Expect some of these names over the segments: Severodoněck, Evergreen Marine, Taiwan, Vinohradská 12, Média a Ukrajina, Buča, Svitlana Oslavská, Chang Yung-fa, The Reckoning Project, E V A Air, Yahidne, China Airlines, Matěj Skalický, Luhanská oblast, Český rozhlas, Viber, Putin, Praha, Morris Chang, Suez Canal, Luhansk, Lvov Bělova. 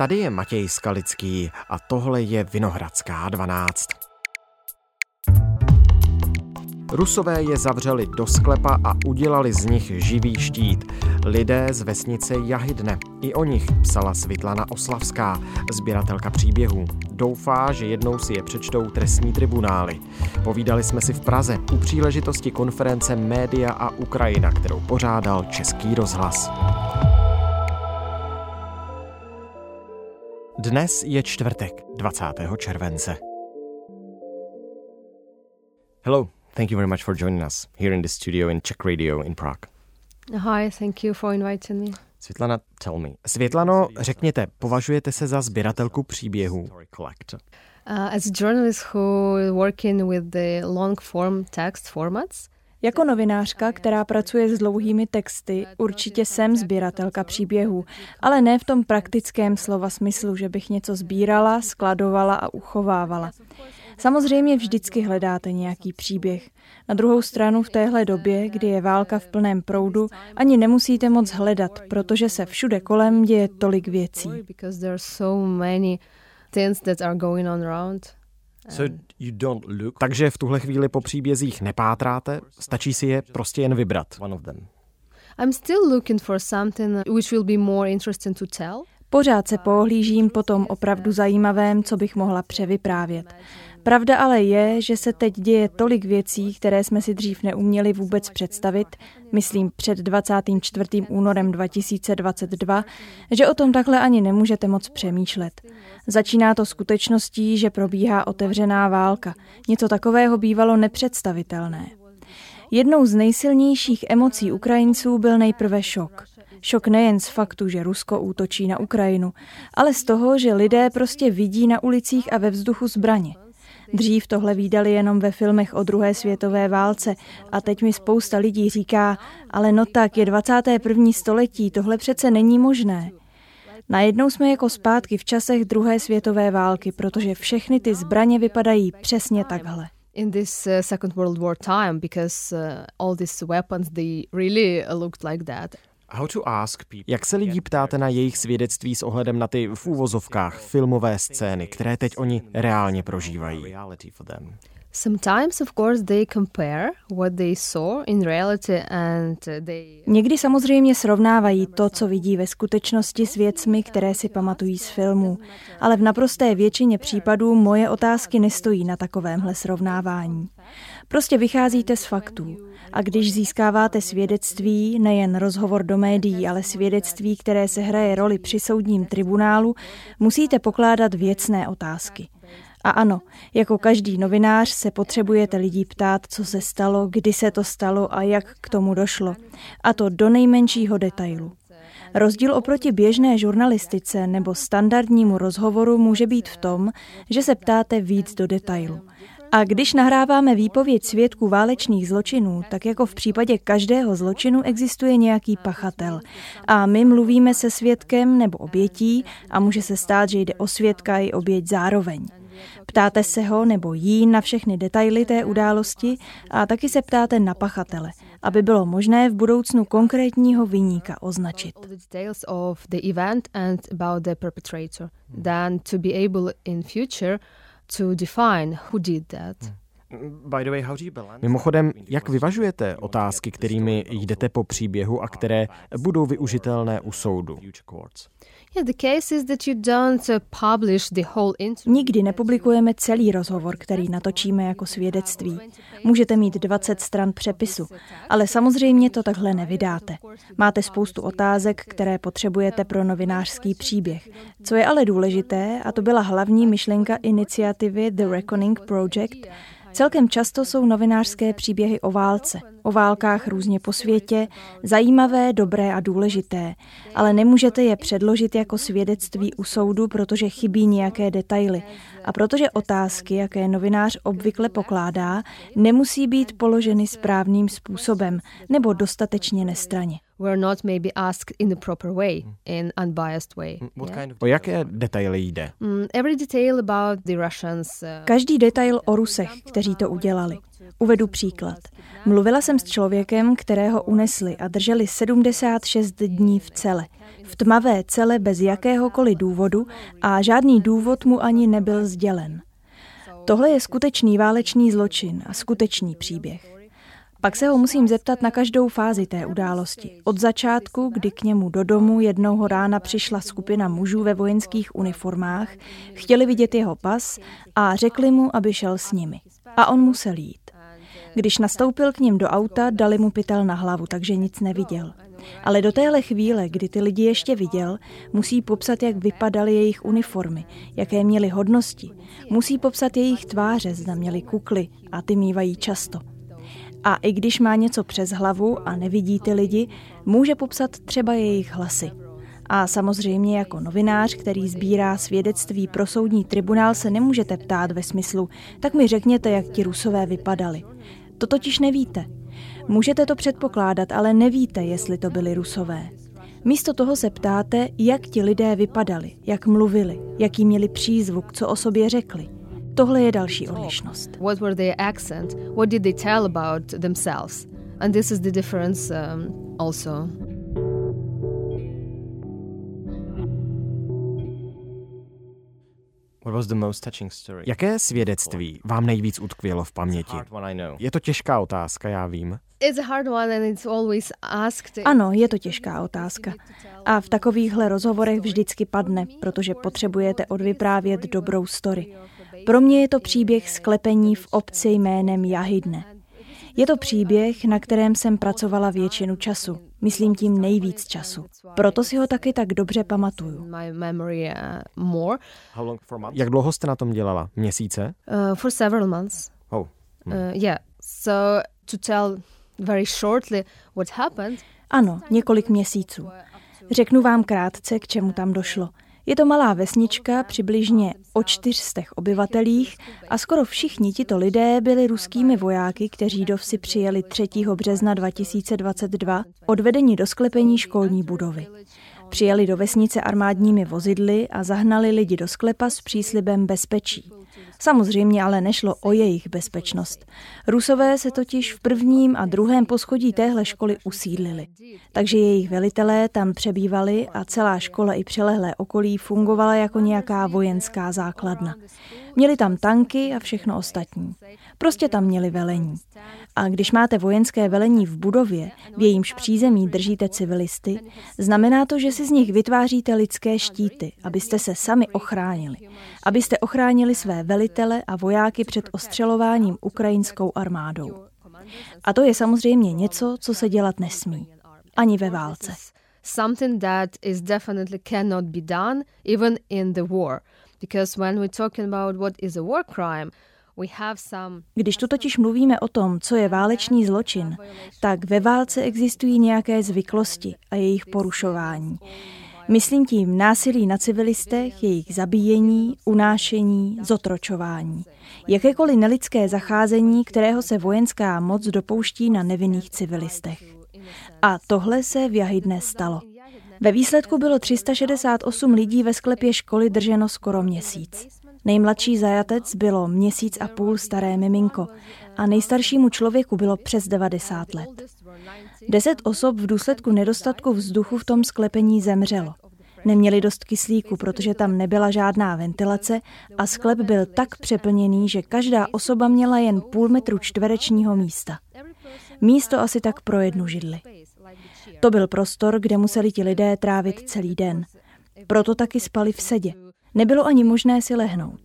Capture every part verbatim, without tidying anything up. Tady je Matěj Skalický a tohle je Vinohradská dvanáct. Rusové je zavřeli do sklepa a udělali z nich živý štít. Lidé z vesnice Yahidne. I o nich psala Svitlana Oslavská, sběratelka příběhů. Doufá, že jednou si je přečtou trestní tribunály. Povídali jsme si v Praze u příležitosti konference Média a Ukrajina, kterou pořádal Český rozhlas. Dnes je čtvrtek, dvacátého července. Hello, thank you very much for joining us here in the studio in Czech Radio in Prague. Hi, thank you for inviting me. Svitlana, tell me. Svitlano, řekněte, považujete se za sběratelku příběhů? Uh, as a journalist who is working with the long form text formats. Jako novinářka, která pracuje s dlouhými texty, určitě jsem sběratelka příběhů, ale ne v tom praktickém slova smyslu, že bych něco sbírala, skladovala a uchovávala. Samozřejmě vždycky hledáte nějaký příběh. Na druhou stranu v téhle době, kdy je válka v plném proudu, ani nemusíte moc hledat, protože se všude kolem děje tolik věcí. So you don't look. Takže v tuhle chvíli po příbězích nepátráte, stačí si je prostě jen vybrat. One of them. I'm still looking for something which will be more interesting to tell. Pořád se poohlížím po tom opravdu zajímavém, co bych mohla převyprávět. Pravda ale je, že se teď děje tolik věcí, které jsme si dřív neuměli vůbec představit, myslím před dvacátým čtvrtým únorem dva tisíce dvacet dva, že o tom takhle ani nemůžete moc přemýšlet. Začíná to skutečností, že probíhá otevřená válka. Něco takového bývalo nepředstavitelné. Jednou z nejsilnějších emocí Ukrajinců byl nejprve šok. Šok nejen z faktu, že Rusko útočí na Ukrajinu, ale z toho, že lidé prostě vidí na ulicích a ve vzduchu zbraně. Dřív tohle viděli jenom ve filmech o druhé světové válce a teď mi spousta lidí říká, ale no tak, je dvacáté první století, tohle přece není možné. Najednou jsme jako zpátky v časech druhé světové války, protože všechny ty zbraně vypadají přesně takhle. In this uh, Second World War time, because uh, all these weapons, they really looked like that. How to ask people. Jak se lidí ptáte na jejich svědectví s ohledem na ty v úvozovkách filmové scény, které teď oni reálně prožívají? Sometimes of course they compare what they saw in reality and they Někdy samozřejmě srovnávají to, co vidí ve skutečnosti s věcmi, které si pamatují z filmů, ale v naprosté většině případů moje otázky nestojí na takovémhle srovnávání. Prostě vycházíte z faktů. A když získáváte svědectví, nejen rozhovor do médií, ale svědectví, které se hraje roli při soudním tribunálu, musíte pokládat věcné otázky. A ano, jako každý novinář se potřebujete lidí ptát, co se stalo, kdy se to stalo a jak k tomu došlo. A to do nejmenšího detailu. Rozdíl oproti běžné žurnalistice nebo standardnímu rozhovoru může být v tom, že se ptáte víc do detailu. A když nahráváme výpověď svědků válečných zločinů, tak jako v případě každého zločinu existuje nějaký pachatel. A my mluvíme se svědkem nebo obětí a může se stát, že jde o svědka i oběť zároveň. Ptáte se ho nebo jí na všechny detaily té události a taky se ptáte na pachatele, aby bylo možné v budoucnu konkrétního viníka označit. To define who did that. By the way, how do you balance? Mimochodem, jak vyvažujete otázky, kterými jdete po příběhu a které budou využitelné u soudu? Yeah, the case is that you don't publish the whole interview. Nikdy nepublikujeme celý rozhovor, který natočíme jako svědectví. Můžete mít dvacet stran přepisu, ale samozřejmě to takhle nevydáte. Máte spoustu otázek, které potřebujete pro novinářský příběh. Co je ale důležité, a to byla hlavní myšlenka iniciativy The Reckoning Project, celkem často jsou novinářské příběhy o válce, o válkách různě po světě, zajímavé, dobré a důležité, ale nemůžete je předložit jako svědectví u soudu, protože chybí nějaké detaily a protože otázky, jaké novinář obvykle pokládá, nemusí být položeny správným způsobem nebo dostatečně nestranně. were not maybe asked in the proper way, in unbiased way. What yeah? kind of o jaké detaily jde? Mm, every detail about the Russians, uh, Každý detail o Rusech, kteří to udělali. Uvedu příklad. Mluvila jsem s člověkem, kterého unesli a drželi sedmdesát šest dní v cele. V tmavé cele bez jakéhokoliv důvodu a žádný důvod mu ani nebyl sdělen. Tohle je skutečný válečný zločin a skutečný příběh. Pak se ho musím zeptat na každou fázi té události. Od začátku, kdy k němu do domu jednoho rána přišla skupina mužů ve vojenských uniformách, chtěli vidět jeho pas a řekli mu, aby šel s nimi. A on musel jít. Když nastoupil k nim do auta, dali mu pytel na hlavu, takže nic neviděl. Ale do téhle chvíle, kdy ty lidi ještě viděl, musí popsat, jak vypadaly jejich uniformy, jaké měly hodnosti. Musí popsat jejich tváře, zda měli kukly a ty mívají často. A i když má něco přes hlavu a nevidí ty lidi, může popsat třeba jejich hlasy. A samozřejmě jako novinář, který sbírá svědectví pro soudní tribunál, se nemůžete ptát ve smyslu, tak mi řekněte, jak ti Rusové vypadali. To totiž nevíte. Můžete to předpokládat, ale nevíte, jestli to byli Rusové. Místo toho se ptáte, jak ti lidé vypadali, jak mluvili, jaký měli přízvuk, co o sobě řekli. Tohle je další odlišnost. What were their accent? What did they tell about themselves? And this is the difference um, also. Jaké svědectví vám nejvíc utkvělo v paměti? Je to těžká otázka, já vím. Ano, je to těžká otázka. A v takovýchhle rozhovorech vždycky padne, protože potřebujete odvyprávět dobrou story. Pro mě je to příběh sklepení v obci jménem Yahidne. Je to příběh, na kterém jsem pracovala většinu času. Myslím tím nejvíc času. Proto si ho taky tak dobře pamatuju. Jak dlouho jste na tom dělala? Měsíce? Uh, for several months. Oh. Hmm. Uh, yeah. So to tell very shortly what happened. Ano, několik měsíců. Řeknu vám krátce, k čemu tam došlo. Je to malá vesnička, přibližně o čtyřstech obyvatelích a skoro všichni tito lidé byli ruskými vojáky, kteří do vsi přijeli třetího března dva tisíce dvacet dva, odvedeni do sklepení školní budovy. Přijeli do vesnice armádními vozidly a zahnali lidi do sklepa s příslibem bezpečí. Samozřejmě ale nešlo o jejich bezpečnost. Rusové se totiž v prvním a druhém poschodí téhle školy usídlili. Takže jejich velitelé tam přebývali a celá škola i přilehlé okolí fungovala jako nějaká vojenská základna. Měli tam tanky a všechno ostatní. Prostě tam měli velení. A když máte vojenské velení v budově, v jejímž přízemí držíte civilisty, znamená to, že si z nich vytváříte lidské štíty, abyste se sami ochránili. Abyste ochránili své velitele a vojáky před ostřelováním ukrajinskou armádou. A to je samozřejmě něco, co se dělat nesmí. Ani ve válce. Something that is definitely cannot be done, even in the war. Because when we're talking about what is a war crime, Když tu totiž mluvíme o tom, co je válečný zločin, tak ve válce existují nějaké zvyklosti a jejich porušování. Myslím tím násilí na civilistech, jejich zabíjení, unášení, zotročování. Jakékoliv nelidské zacházení, kterého se vojenská moc dopouští na nevinných civilistech. A tohle se v Yahidne stalo. Ve výsledku bylo tři sta šedesát osm lidí ve sklepě školy drženo skoro měsíc. Nejmladší zajatec bylo měsíc a půl staré miminko a nejstaršímu člověku bylo přes devadesát let. Deset osob v důsledku nedostatku vzduchu v tom sklepení zemřelo. Neměli dost kyslíku, protože tam nebyla žádná ventilace a sklep byl tak přeplněný, že každá osoba měla jen půl metru čtverečního místa. Místo asi tak pro jednu židli. To byl prostor, kde museli ti lidé trávit celý den. Proto taky spali v sedě. Nebylo ani možné si lehnout.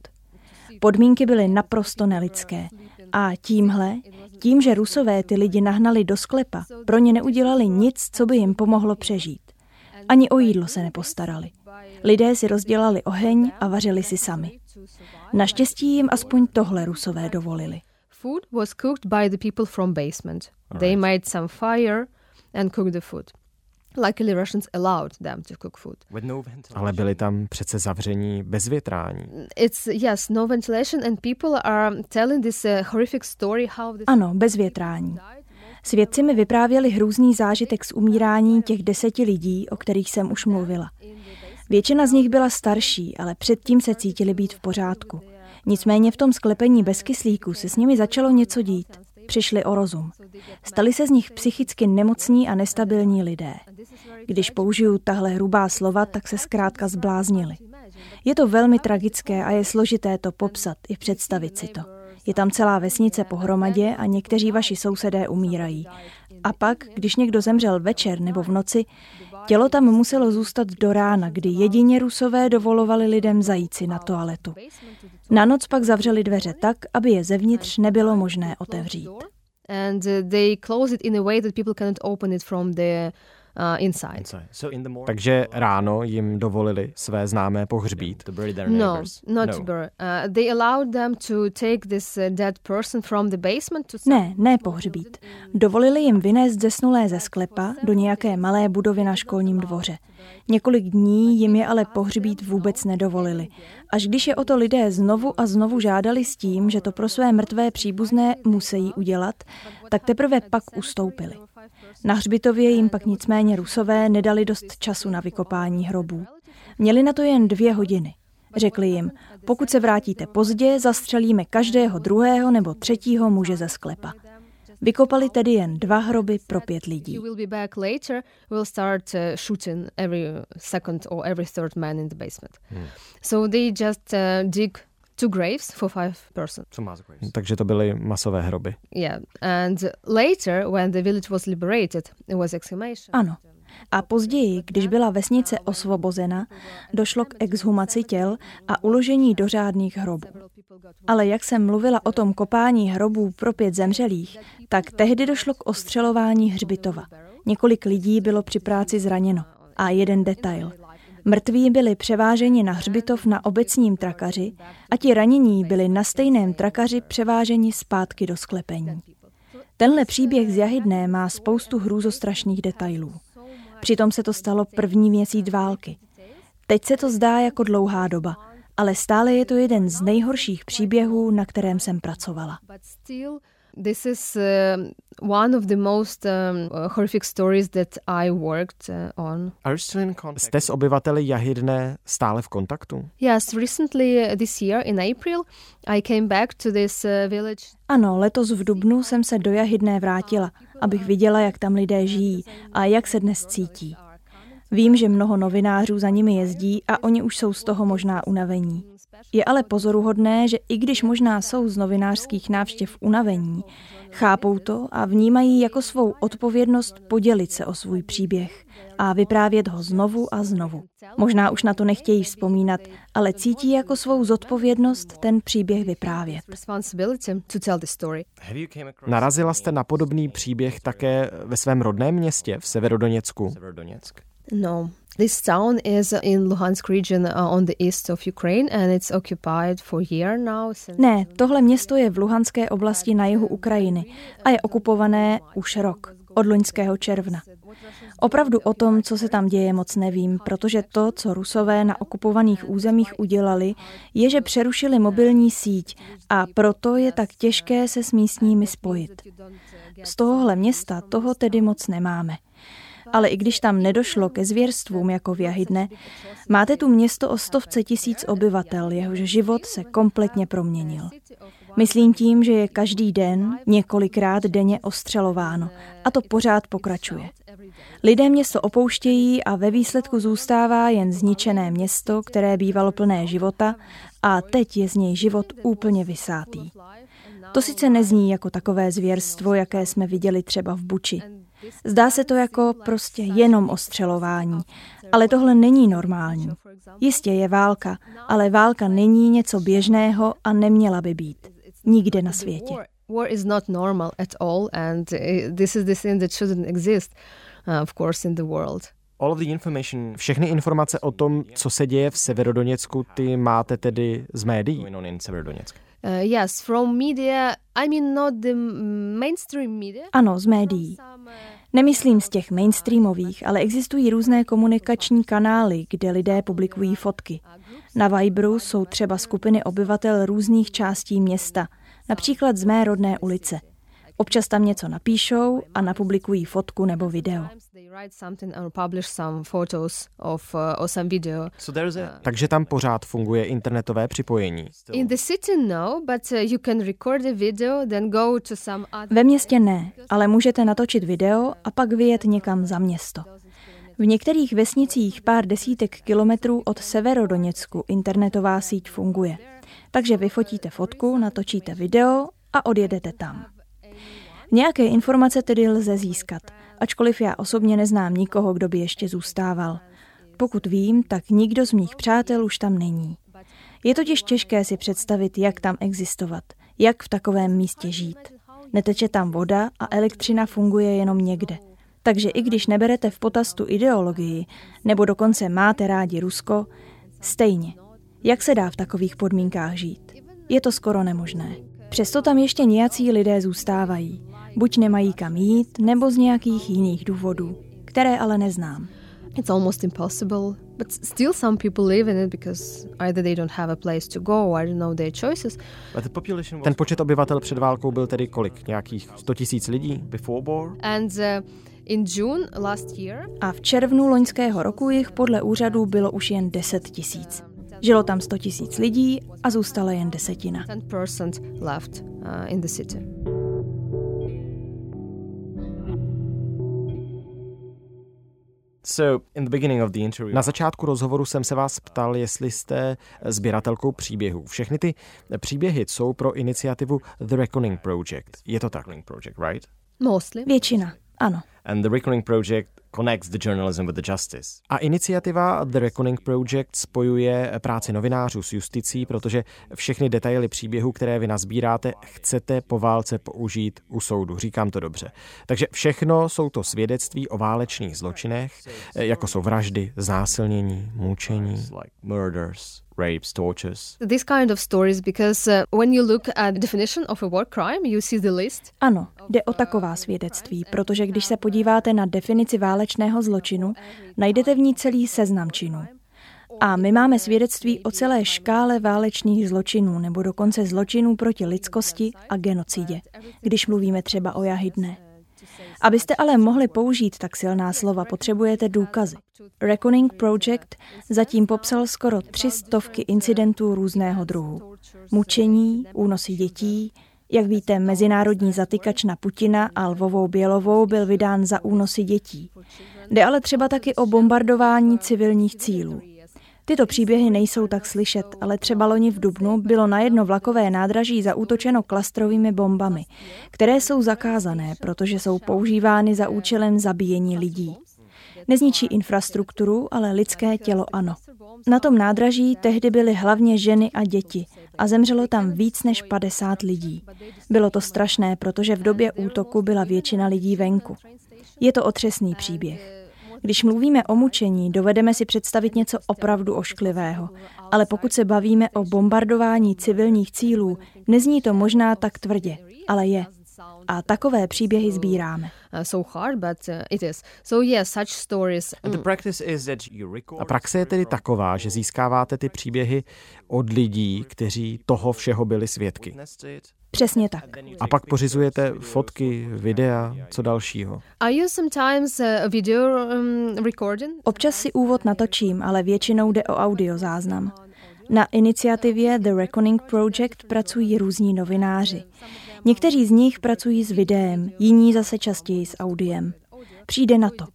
Podmínky byly naprosto nelidské. A tímhle, tím, že Rusové ty lidi nahnali do sklepa, pro ně neudělali nic, co by jim pomohlo přežít. Ani o jídlo se nepostarali. Lidé si rozdělali oheň a vařili si sami. Naštěstí jim aspoň tohle Rusové dovolili. Food was cooked by the people from basement. They made some fire and cooked the food. Luckily Russians allowed them to cook food. Ale byli tam přece zavření bez větrání. It's yes, no ventilation and people are telling this horrific story how this Ano, bez větrání. Svědci mi vyprávěli hrůzný zážitek z umírání těch deseti lidí, o kterých jsem už mluvila. Většina z nich byla starší, ale předtím se cítili být v pořádku. Nicméně v tom sklepení bez kyslíku se s nimi začalo něco dít. Přišli o rozum. Stali se z nich psychicky nemocní a nestabilní lidé. Když použiju tahle hrubá slova, tak se zkrátka zbláznili. Je to velmi tragické a je složité to popsat i představit si to. Je tam celá vesnice pohromadě a někteří vaši sousedé umírají. A pak, když někdo zemřel večer nebo v noci, tělo tam muselo zůstat do rána, kdy jedině Rusové dovolovali lidem zajít si na toaletu. Na noc pak zavřeli dveře tak, aby je zevnitř nebylo možné otevřít. Uh, inside. Inside. So in the morning, takže ráno jim dovolili své známé pohřbít. No, not to bury. Uh, they allowed them to take this dead person from the basement to Ne, ne pohřbít. Dovolili jim vynést zesnulé ze sklepa do nějaké malé budovy na školním dvoře. Několik dní jim je ale pohřbít vůbec nedovolili. Až když je o to lidé znovu a znovu žádali s tím, že to pro své mrtvé příbuzné musejí udělat, tak teprve pak ustoupili. Na hřbitově jim pak nicméně Rusové nedali dost času na vykopání hrobů. Měli na to jen dvě hodiny. Řekli jim, pokud se vrátíte pozdě, zastřelíme každého druhého nebo třetího muže ze sklepa. Vykopali tedy jen dva hroby pro pět lidí. Hmm. So they just uh, dig two graves for five persons. Takže to byly masové hroby. Yeah, and later when the village was liberated, it was exhumation. Ano. A později, když byla vesnice osvobozena, došlo k exhumaci těl a uložení do řádných hrobů. Ale jak jsem mluvila o tom kopání hrobů pro pět zemřelých, tak tehdy došlo k ostřelování hřbitova. Několik lidí bylo při práci zraněno. A jeden detail. Mrtví byli převáženi na hřbitov na obecním trakaři a ti ranění byli na stejném trakaři převáženi zpátky do sklepení. Tenhle příběh z Jahidné má spoustu hrůzostrašných detailů. Přitom se to stalo první měsíc války. Teď se to zdá jako dlouhá doba, ale stále je to jeden z nejhorších příběhů, na kterém jsem pracovala. This is uh, one of the most um, horrific stories that I worked uh, on. Are you still in contact? Jste s obyvateli Jahidné stále v kontaktu? Yes, recently this year in April I came back to this uh, village. Ano, letos v dubnu jsem se do Jahidné vrátila, abych viděla, jak tam lidé žijí a jak se dnes cítí. Vím, že mnoho novinářů za nimi jezdí a oni už jsou z toho možná unavení. Je ale pozoruhodné, že i když možná jsou z novinářských návštěv unavení, chápou to a vnímají jako svou odpovědnost podělit se o svůj příběh a vyprávět ho znovu a znovu. Možná už na to nechtějí vzpomínat, ale cítí jako svou zodpovědnost ten příběh vyprávět. Narazila jste na podobný příběh také ve svém rodném městě v Severodoněcku? No. This town is in Luhansk region on the east of Ukraine and it's occupied for a year now. Ne, tohle město je v Luhanské oblasti na jihu Ukrajiny a je okupované už rok, od loňského června. Opravdu o tom, co se tam děje, moc nevím, protože to, co Rusové na okupovaných územích udělali, je, že přerušili mobilní síť a proto je tak těžké se s místními spojit. Z tohohle města toho tedy moc nemáme. Ale i když tam nedošlo ke zvěrstvům jako v Jahidne, máte tu město o stovce tisíc obyvatel, jehož život se kompletně proměnil. Myslím tím, že je každý den, několikrát denně ostřelováno a to pořád pokračuje. Lidé město opouštějí a ve výsledku zůstává jen zničené město, které bývalo plné života a teď je z něj život úplně vysátý. To sice nezní jako takové zvěrstvo, jaké jsme viděli třeba v Buči. Zdá se to jako prostě jenom ostřelování, ale tohle není normální. Jistě je válka, ale válka není něco běžného a neměla by být. Nikde na světě. War is not normal at all and this is the thing that shouldn't exist, of course, in the world. Všechny informace o tom, co se děje v Severodoněcku, ty máte tedy z médií. Uh, yes, from media, I mean not the mainstream media. Ano, z médií. Nemyslím z těch mainstreamových, ale existují různé komunikační kanály, kde lidé publikují fotky. Na Viberu jsou třeba skupiny obyvatel různých částí města, například z mé rodné ulice. Občas tam něco napíšou a napublikují fotku nebo video. Takže tam pořád funguje internetové připojení. Ve městě ne, ale můžete natočit video a pak vyjet někam za město. V některých vesnicích pár desítek kilometrů od Severodoněcku internetová síť funguje. Takže vyfotíte fotku, natočíte video a odjedete tam. Nějaké informace tedy lze získat, ačkoliv já osobně neznám nikoho, kdo by ještě zůstával. Pokud vím, tak nikdo z mých přátel už tam není. Je totiž těžké si představit, jak tam existovat, jak v takovém místě žít. Neteče tam voda a elektřina funguje jenom někde. Takže i když neberete v potaz tu ideologii, nebo dokonce máte rádi Rusko, stejně. Jak se dá v takových podmínkách žít? Je to skoro nemožné. Přesto tam ještě nějací lidé zůstávají. Buď nemají kam jít, nebo z nějakých jiných důvodů, které ale neznám. It's almost impossible, but still some people live in it because either they don't have a place to go, or I don't know their choices. Ten počet obyvatel před válkou byl tedy kolik? Nějakých sto tisíc lidí? And uh, in June last year. A v červnu loňského roku jich podle úřadů bylo už jen deset tisíc. Žilo tam sto tisíc lidí a zůstala jen desetina. Na začátku rozhovoru jsem se vás ptal, jestli jste sběratelkou příběhů. Všechny ty příběhy jsou pro iniciativu The Reckoning Project. Je to tak? Většina, ano. And The Reckoning Project connects the journalism with the justice. A iniciativa The Reckoning Project spojuje práci novinářů s justicí, protože všechny detaily příběhů, které vy nazbíráte, chcete po válce použít u soudu. Říkám to dobře. Takže všechno jsou to svědectví o válečných zločinech, jako jsou vraždy, znásilnění, mučení, murders, rapes, tortures. These kind of stories, because when you look at the definition of a war crime, you see the list. Ano, jde o taková svědectví, protože když se podíváte na definici válečného zločinu, najdete v ní celý seznam činů. A my máme svědectví o celé škále válečných zločinů, nebo dokonce zločinů proti lidskosti a genocidě, když mluvíme třeba o Jahidne. Abyste ale mohli použít tak silná slova, potřebujete důkazy. Reckoning Project zatím popsal skoro tři stovky incidentů různého druhu. Mučení, únosy dětí. Jak víte, mezinárodní zatykač na Putina a Lvovou Bělovou byl vydán za únosy dětí. Jde ale třeba taky o bombardování civilních cílů. Tyto příběhy nejsou tak slyšet, ale třeba loni v dubnu bylo na jedno vlakové nádraží zaútočeno klastrovými bombami, které jsou zakázané, protože jsou používány za účelem zabíjení lidí. Nezničí infrastrukturu, ale lidské tělo ano. Na tom nádraží tehdy byly hlavně ženy a děti a zemřelo tam víc než padesát lidí. Bylo to strašné, protože v době útoku byla většina lidí venku. Je to otřesný příběh. Když mluvíme o mučení, dovedeme si představit něco opravdu ošklivého, ale pokud se bavíme o bombardování civilních cílů, nezní to možná tak tvrdě, ale je. A takové příběhy sbíráme. A praxe je tedy taková, že získáváte ty příběhy od lidí, kteří toho všeho byli svědky. Přesně tak. A pak pořizujete fotky, videa, co dalšího. Občas si úvod natočím, ale většinou jde o audiozáznam. Na iniciativě The Reckoning Project pracují různí novináři. Někteří z nich pracují s videem, jiní zase častěji s audiem. Přijde na to.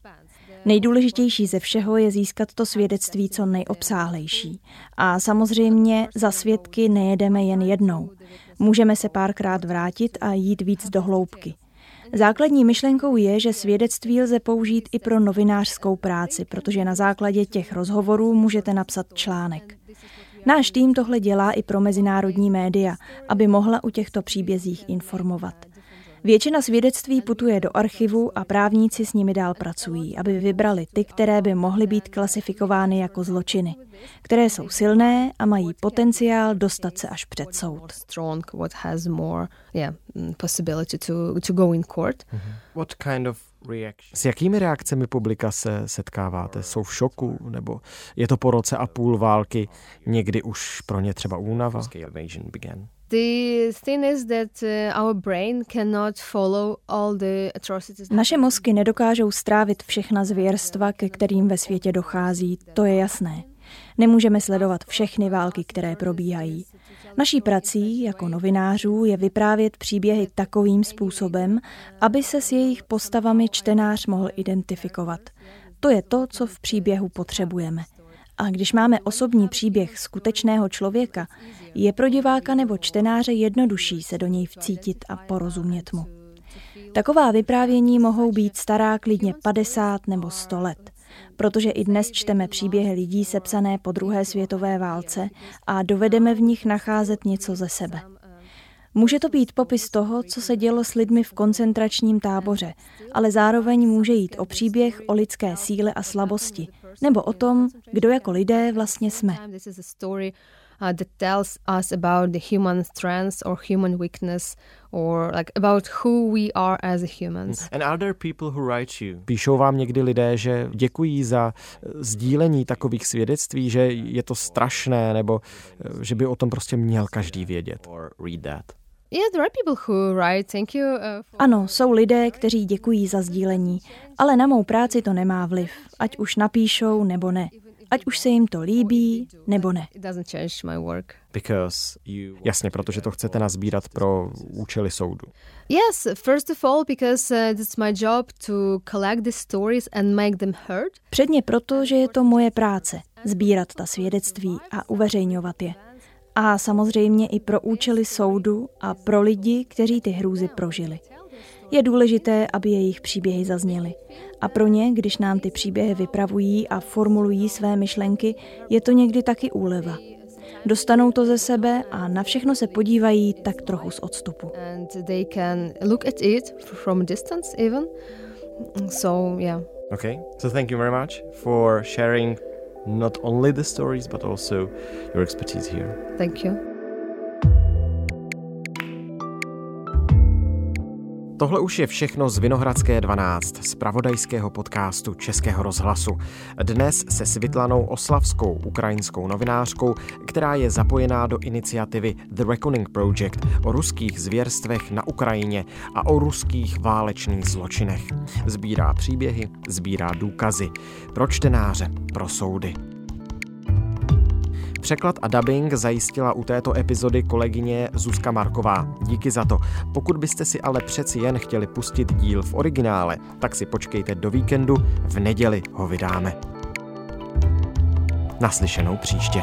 Nejdůležitější ze všeho je získat to svědectví co nejobsáhlejší. A samozřejmě za svědky nejedeme jen jednou. Můžeme se párkrát vrátit a jít víc do hloubky. Základní myšlenkou je, že svědectví lze použít i pro novinářskou práci, protože na základě těch rozhovorů můžete napsat článek. Náš tým tohle dělá i pro mezinárodní média, aby mohla o těchto příbězích informovat. Většina svědectví putuje do archivu a právníci s nimi dál pracují, aby vybrali ty, které by mohly být klasifikovány jako zločiny, které jsou silné a mají potenciál dostat se až před soud. Mm-hmm. S jakými reakcemi publika se setkáváte? Jsou v šoku? Nebo je to po roce a půl války, někdy už pro ně třeba únava? Naše mozky nedokážou strávit všechna zvěrstva, ke kterým ve světě dochází, to je jasné. Nemůžeme sledovat všechny války, které probíhají. Naší prací jako novinářů je vyprávět příběhy takovým způsobem, aby se s jejich postavami čtenář mohl identifikovat. To je to, co v příběhu potřebujeme. A když máme osobní příběh skutečného člověka, je pro diváka nebo čtenáře jednodušší se do něj vcítit a porozumět mu. Taková vyprávění mohou být stará klidně padesát nebo sto let, protože i dnes čteme příběhy lidí sepsané po druhé světové válce a dovedeme v nich nacházet něco ze sebe. Může to být popis toho, co se dělo s lidmi v koncentračním táboře, ale zároveň může jít o příběh o lidské síle a slabosti, nebo o tom, kdo jako lidé vlastně jsme. Píšou vám někdy lidé, že děkují za sdílení takových svědectví, že je to strašné, nebo že by o tom prostě měl každý vědět. Ano, jsou lidé, kteří děkují za sdílení, ale na mou práci to nemá vliv, ať už napíšou nebo ne. Ať už se jim to líbí, nebo ne. Jasně, protože to chcete nazbírat pro účely soudu. Yes, first of all because it's my job to collect the stories and make them heard. Předně proto, že je to moje práce, sbírat ta svědectví a uveřejňovat je. A samozřejmě i pro účely soudu a pro lidi, kteří ty hrůzy prožili. Je důležité, aby jejich příběhy zazněly. A pro ně, když nám ty příběhy vypravují a formulují své myšlenky, je to někdy taky úleva. Dostanou to ze sebe a na všechno se podívají tak trochu z odstupu. Okay, so thank you very much for sharing not only the stories, but also your expertise here. Thank you. Tohle už je všechno z Vinohradské dvanáct, zpravodajského podcastu Českého rozhlasu. Dnes se Svitlanou Oslavskou, ukrajinskou novinářkou, která je zapojená do iniciativy The Reckoning Project o ruských zvěrstvech na Ukrajině a o ruských válečných zločinech. Sbírá příběhy, sbírá důkazy. Pro čtenáře, pro soudy. Překlad a dubbing zajistila u této epizody kolegyně Zuzka Marková. Díky za to. Pokud byste si ale přeci jen chtěli pustit díl v originále, tak si počkejte do víkendu, v neděli ho vydáme. Naslyšenou příště.